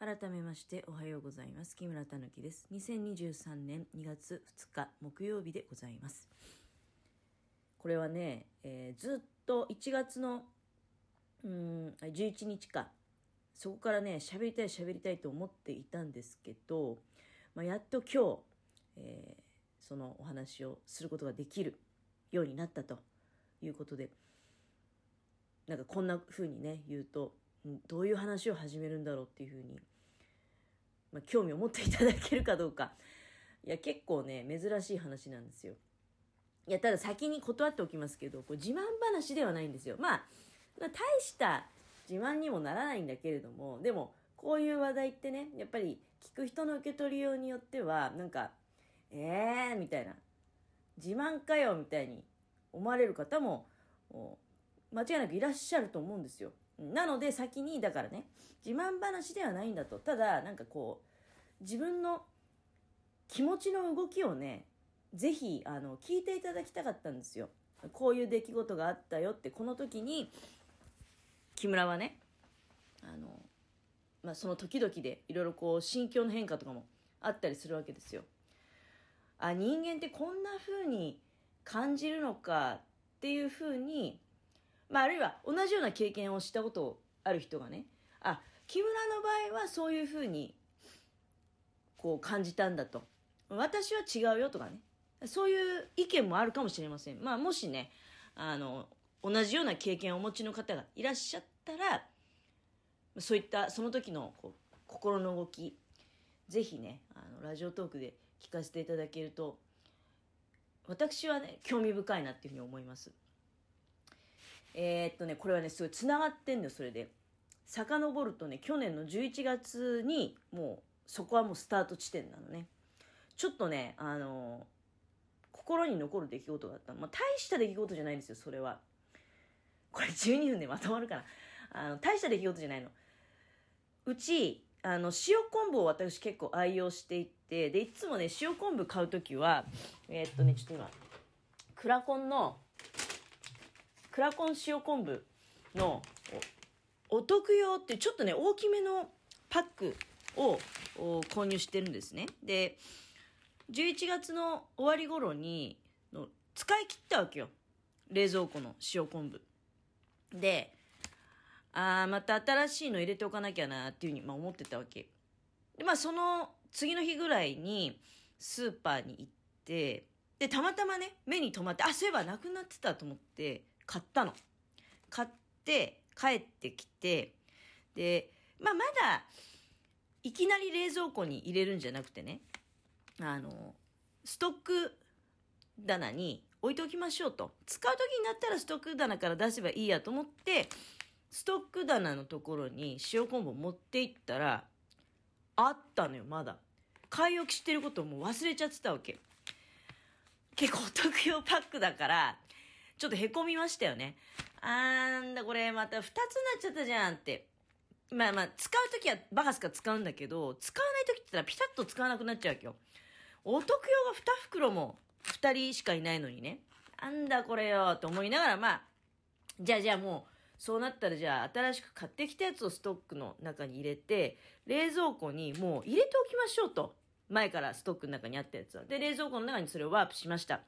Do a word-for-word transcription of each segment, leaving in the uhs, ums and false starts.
改めましておはようございます。木村たぬきです。にせんにじゅうさんねんにがつふつか木曜日でございます。これはね、えー、ずっといちがつのうーんじゅういちにちか、そこからね、喋りたい喋りたいと思っていたんですけど、まあ、やっと今日、えー、そのお話をすることができるようになったということで、なんかこんな風にね、言うと、どういう話を始めるんだろうっていう風に、まあ、興味を持っていただけるかどうか。いや、結構ね、珍しい話なんですよ。いや、ただ先に断っておきますけど、これ自慢話ではないんですよ。まあ、大した自慢にもならないんだけれども、でも、こういう話題ってね、やっぱり聞く人の受け取りようによっては、なんか、えーみたいな、自慢かよみたいに思われる方も、間違いなくいらっしゃると思うんですよ。なので先に、だからね、自慢話ではないんだと。ただ、なんかこう、自分の気持ちの動きをね、ぜひ、あの、聞いていただきたかったんですよ。こういう出来事があったよって、この時に、木村はね、あの、まあ、その時々でいろいろこう、心境の変化とかもあったりするわけですよ。あ、人間ってこんな風に感じるのかっていう風に、まあ、あるいは同じような経験をしたことある人がね、あ、木村の場合はそういうふうにこう感じたんだと、私は違うよとかね、そういう意見もあるかもしれません。まあ、もしね、あの同じような経験をお持ちの方がいらっしゃったら、そういったその時のこう心の動き、ぜひね、あのラジオトークで聞かせていただけると、私はね、興味深いなっていうふうに思います。えーっとね、これはね、すごい繋がってんのよ、それで。遡るとね、去年のじゅういちがつに、もう、そこはもうスタート地点なのね。ちょっとね、あのー、心に残る出来事だったの。まあ、大した出来事じゃないんですよ、それは。これじゅうにふんでまとまるかな。あの、大した出来事じゃないの。うち、あの、塩昆布を私結構愛用していて、で、いつもね、塩昆布買うときは、えーっとね、ちょっと今、クラコンの、クラコン塩昆布のお得用ってちょっとね、大きめのパックを購入してるんですね。で、じゅういちがつの終わり頃にの使い切ったわけよ、冷蔵庫の塩昆布で。あー、また新しいの入れておかなきゃなっていう風に、まあ、思ってたわけで、まあ、その次の日ぐらいにスーパーに行って、でたまたまね、目に留まって、あ、そういえばなくなってたと思って買ったの。買って帰ってきて、で、まあ、まだいきなり冷蔵庫に入れるんじゃなくてね、あのストック棚に置いておきましょうと、使う時になったらストック棚から出せばいいやと思って、ストック棚のところに塩昆布を持っていったら、あったのよ。まだ買い置きしてることをもう忘れちゃってたわけ。結構お得用パックだからちょっとへこみましたよね。あー、なんだこれ、またふたつになっちゃったじゃんって。まあまあ、使うときはバカスカ使うんだけど、使わないときって言ったらピタッと使わなくなっちゃうわけよ。お得用がにふくろもふたりしかいないのにね、なんだこれよと思いながら、まあ、じゃあじゃあもうそうなったら、じゃあ新しく買ってきたやつをストックの中に入れて、冷蔵庫にもう入れておきましょうと。前からストックの中にあったやつは、で冷蔵庫の中にそれをワープしました。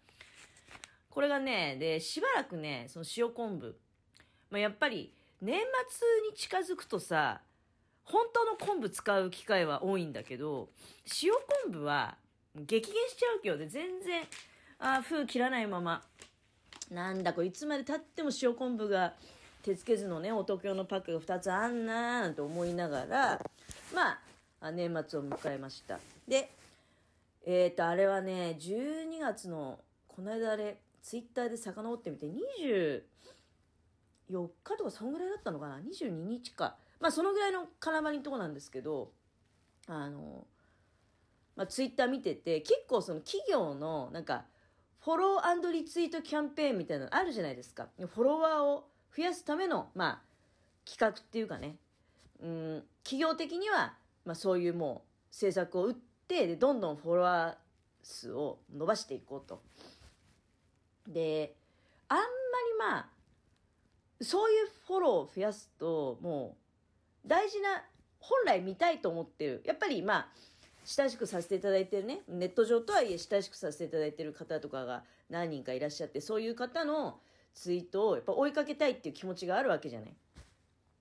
これがね、で、しばらくね、その塩昆布、まあ、やっぱり年末に近づくとさ、本当の昆布使う機会は多いんだけど、塩昆布は激減しちゃうけど、で、全然、あ、封切らないまま、なんだこれ、いつまで経っても塩昆布が手つけずのね、お得用のパックがふたつあんなーなんて思いながら、まあ、年末を迎えました。で、えっと、あれはね、じゅうにがつの、この間あれ、ツイッターで遡ってみて、にじゅうよっかとかそんぐらいだったのかな、にじゅうににちか、まあそのぐらいの絡まりのとこなんですけど、あの、まあ、ツイッター見てて、結構その企業のなんかフォロー&リツイートキャンペーンみたいなのあるじゃないですか。フォロワーを増やすための、まあ、企画っていうかね、うん、企業的には、まあ、そういうもう政策を打って、でどんどんフォロワー数を伸ばしていこうと。で、あんまり、まあ、そういうフォローを増やすと、もう大事な本来見たいと思ってる、やっぱりまあ親しくさせていただいてるね、ネット上とはいえ親しくさせていただいてる方とかが何人かいらっしゃって、そういう方のツイートをやっぱ追いかけたいっていう気持ちがあるわけじゃない。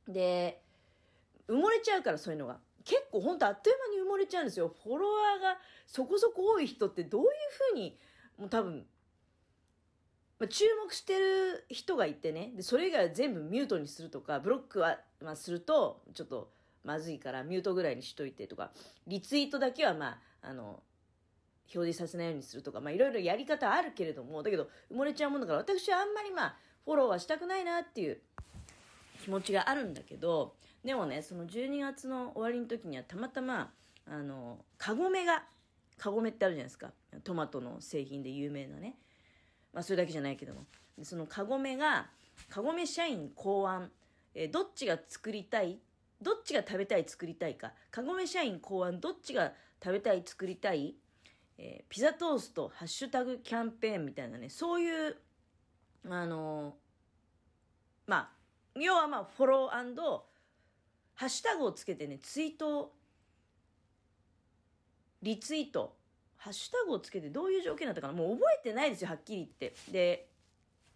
で埋もれちゃうから、そういうのが結構本当あっという間に埋もれちゃうんですよ。フォロワーがそこそこ多い人ってどういうふうにもう多分、まあ、注目してる人がいてね、でそれ以外は全部ミュートにするとか、ブロックは、まあ、するとちょっとまずいからミュートぐらいにしといてとか、リツイートだけはまああの表示させないようにするとか、まあいろいろやり方あるけれども、だけど埋もれちゃうもんだから、私はあんまりまあフォローはしたくないなっていう気持ちがあるんだけど、でもね、そのじゅうにがつの終わりの時にはたまたまあのカゴメが、カゴメってあるじゃないですか、トマトの製品で有名なね、まあそれだけじゃないけども、でそのカゴメが、カゴメ社員考案、えどっちが作りたい、どっちが食べたい作りたいか、カゴメ社員考案どっちが食べたい作りたい、えー、ピザトーストハッシュタグキャンペーンみたいなね、そういうあのー、まあ要はまあフォロー&ハッシュタグをつけてね、ツイートリツイートハッシュタグをつけて、どういう条件だったかな、もう覚えてないですよ、はっきり言って。で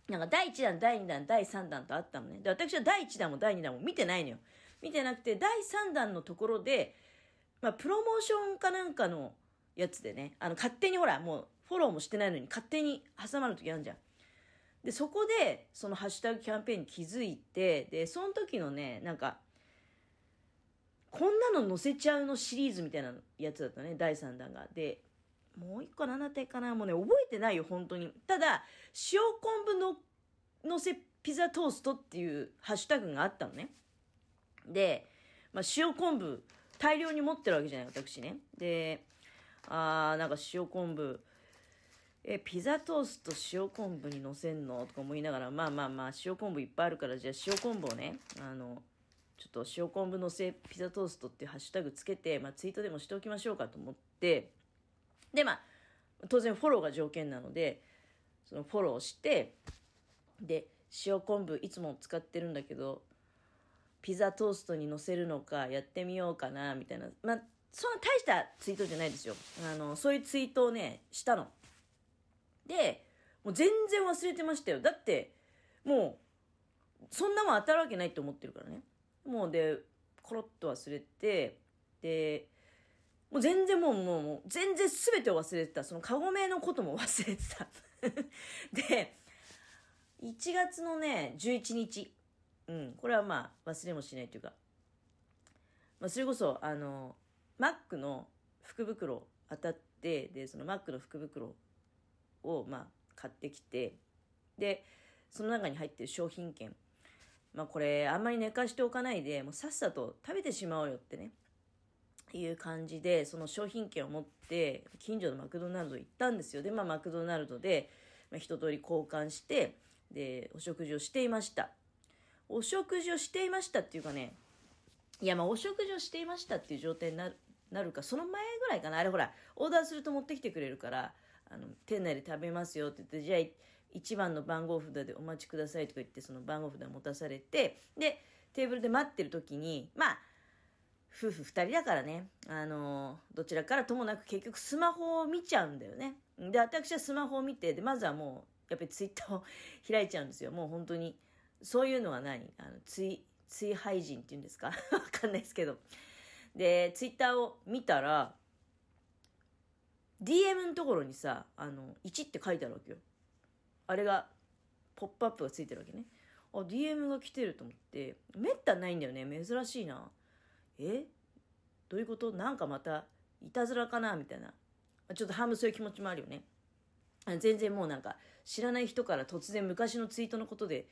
なんかだいいちだんだいにだんだいさんだんとあったのね。で私はだいいちだんもだいにだんも見てないのよ。見てなくて、だいさんだんのところで、まあ、プロモーションかなんかのやつでね、あの勝手にほら、もうフォローもしてないのに勝手に挟まる時あるじゃん。でそこでそのハッシュタグキャンペーンに気づいて、でその時のね、なんかこんなの載せちゃうのシリーズみたいなやつだったね、だいさんだんが。でもう一個何だったかな、もうね覚えてないよ本当に。ただ塩昆布ののせピザトーストっていうハッシュタグがあったのね。で、まあ、塩昆布大量に持ってるわけじゃない私ね。であーなんか塩昆布、えピザトースト塩昆布にのせんのとか思いながら、まあまあまあ塩昆布いっぱいあるから、じゃあ塩昆布をね、あのちょっと塩昆布のせピザトーストっていうハッシュタグつけて、まあ、ツイートでもしておきましょうかと思って、でまあ当然フォローが条件なので、そのフォローして、で塩昆布いつも使ってるんだけどピザトーストに乗せるのかやってみようかなみたいな、まあそんな大したツイートじゃないですよ、あのそういうツイートをねしたので、もう全然忘れてましたよ。だってもうそんなもん当たるわけないと思ってるからね、もうでコロッと忘れて、でもう全然もうもうもう全然全てを忘れてた、そのカゴメのことも忘れてたでいちがつのねじゅういちにち、うん、これはまあ忘れもしないというか、まあ、それこそあのマックの福袋当たって、でそのマックの福袋をまあ買ってきて、でその中に入ってる商品券、まあ、これあんまり寝かしておかないでもうさっさと食べてしまおうよってねいう感じで、その商品券を持って近所のマクドナルド行ったんですよ。でまあマクドナルドで、まあ、一通り交換して、でお食事をしていました。お食事をしていましたっていうかね、いやまあお食事をしていましたっていう状態にな る, なるかその前ぐらいかな、あれほらオーダーすると持ってきてくれるから、あの店内で食べますよって言って、じゃあいちばんの番号札でお待ちくださいとか言って、その番号札を持たされて、でテーブルで待ってる時にまあ夫婦ふたりだからね、あのー、どちらからともなく結局スマホを見ちゃうんだよね。で私はスマホを見て、でまずはもうやっぱりツイッターを開いちゃうんですよ。もう本当にそういうのは何あの追追廃人っていうんですかわかんないですけど、でツイッターを見たら ディーエム のところにさ、あのいちって書いてあるわけよ。あれがポップアップがついてるわけね。あ ディーエム が来てると思って、めったないんだよね、珍しいな、えどういうこと、なんかまたいたずらかなみたいな、ちょっと半分そういう気持ちもあるよね。全然もうなんか知らない人から突然昔のツイートのことで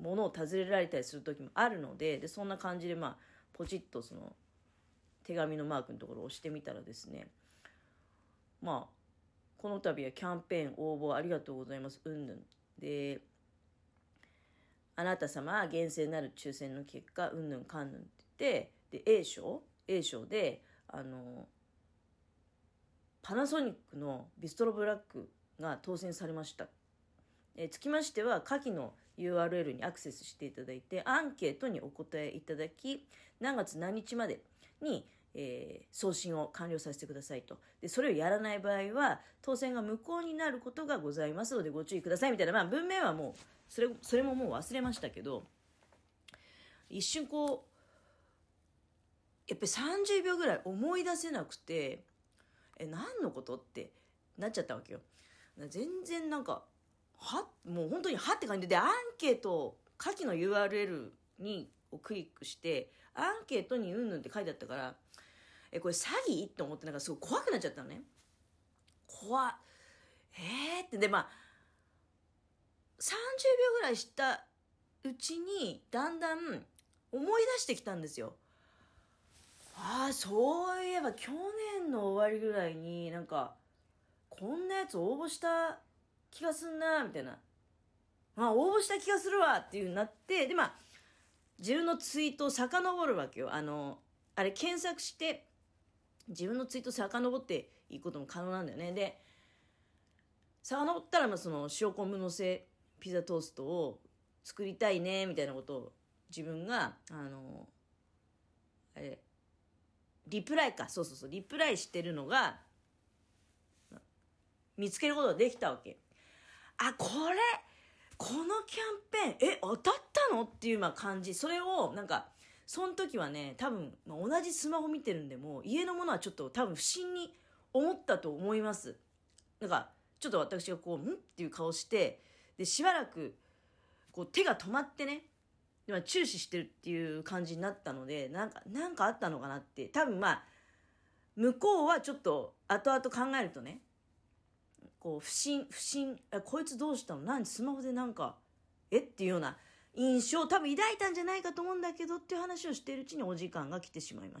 物を尋ねられたりする時もあるの で, でそんな感じでまあポチッとその手紙のマークのところを押してみたらですね、まあこの度はキャンペーン応募ありがとうございますうんぬんで、あなた様は厳正なる抽選の結果うんぬんかんぬんって言ってで A 賞 A 賞であのパナソニックのビストロブラックが当選されました。えつきましては下記のユーアールエル にアクセスしていただいて、アンケートにお答えいただき、何月何日までに、えー、送信を完了させてくださいと。で、それをやらない場合は当選が無効になることがございますのでご注意くださいみたいな、まあ、文面はもうそれ、それももう忘れましたけど、一瞬こうやっぱりさんじゅうびょうぐらい思い出せなくて、え、何のことってなっちゃったわけよ。全然なんかは、もう本当にはって感じで、アンケート下記の ユーアールエル にをクリックしてアンケートにうんぬんって書いてあったから、え、これ詐欺と思って、なんかすごい怖くなっちゃったのね。怖っ、えーって。でまあさんじゅうびょうぐらいしたうちにだんだん思い出してきたんですよ。ああ、そういえば去年の終わりぐらいになんかこんなやつ応募した気がすんなみたいな、まあ応募した気がするわっていう風になって、でまあ自分のツイートを遡るわけよ。あのあれ検索して自分のツイートを遡っていくことも可能なんだよね。で遡ったら、まあその塩昆布のせピザトーストを作りたいねみたいなことを自分があのあれリプライか、そうそうそう、リプライしてるのが見つけることができたわけ。あ、これこのキャンペーン、え、当たったのっていうまあ感じ。それをなんかその時はね、多分、まあ、同じスマホ見てるんで、もう家のものはちょっと多分不審に思ったと思います。なんかちょっと私がこう、んっていう顔して、でしばらくこう手が止まってね、今注視してるっていう感じになったので、なんか、なんかあったのかなって。多分まあ向こうはちょっと後々考えるとね、こう不審不審、こいつどうしたの、何スマホでなんかえっていうような印象を多分抱いたんじゃないかと思うんだけどっていう話をしているうちにお時間が来てしまいました。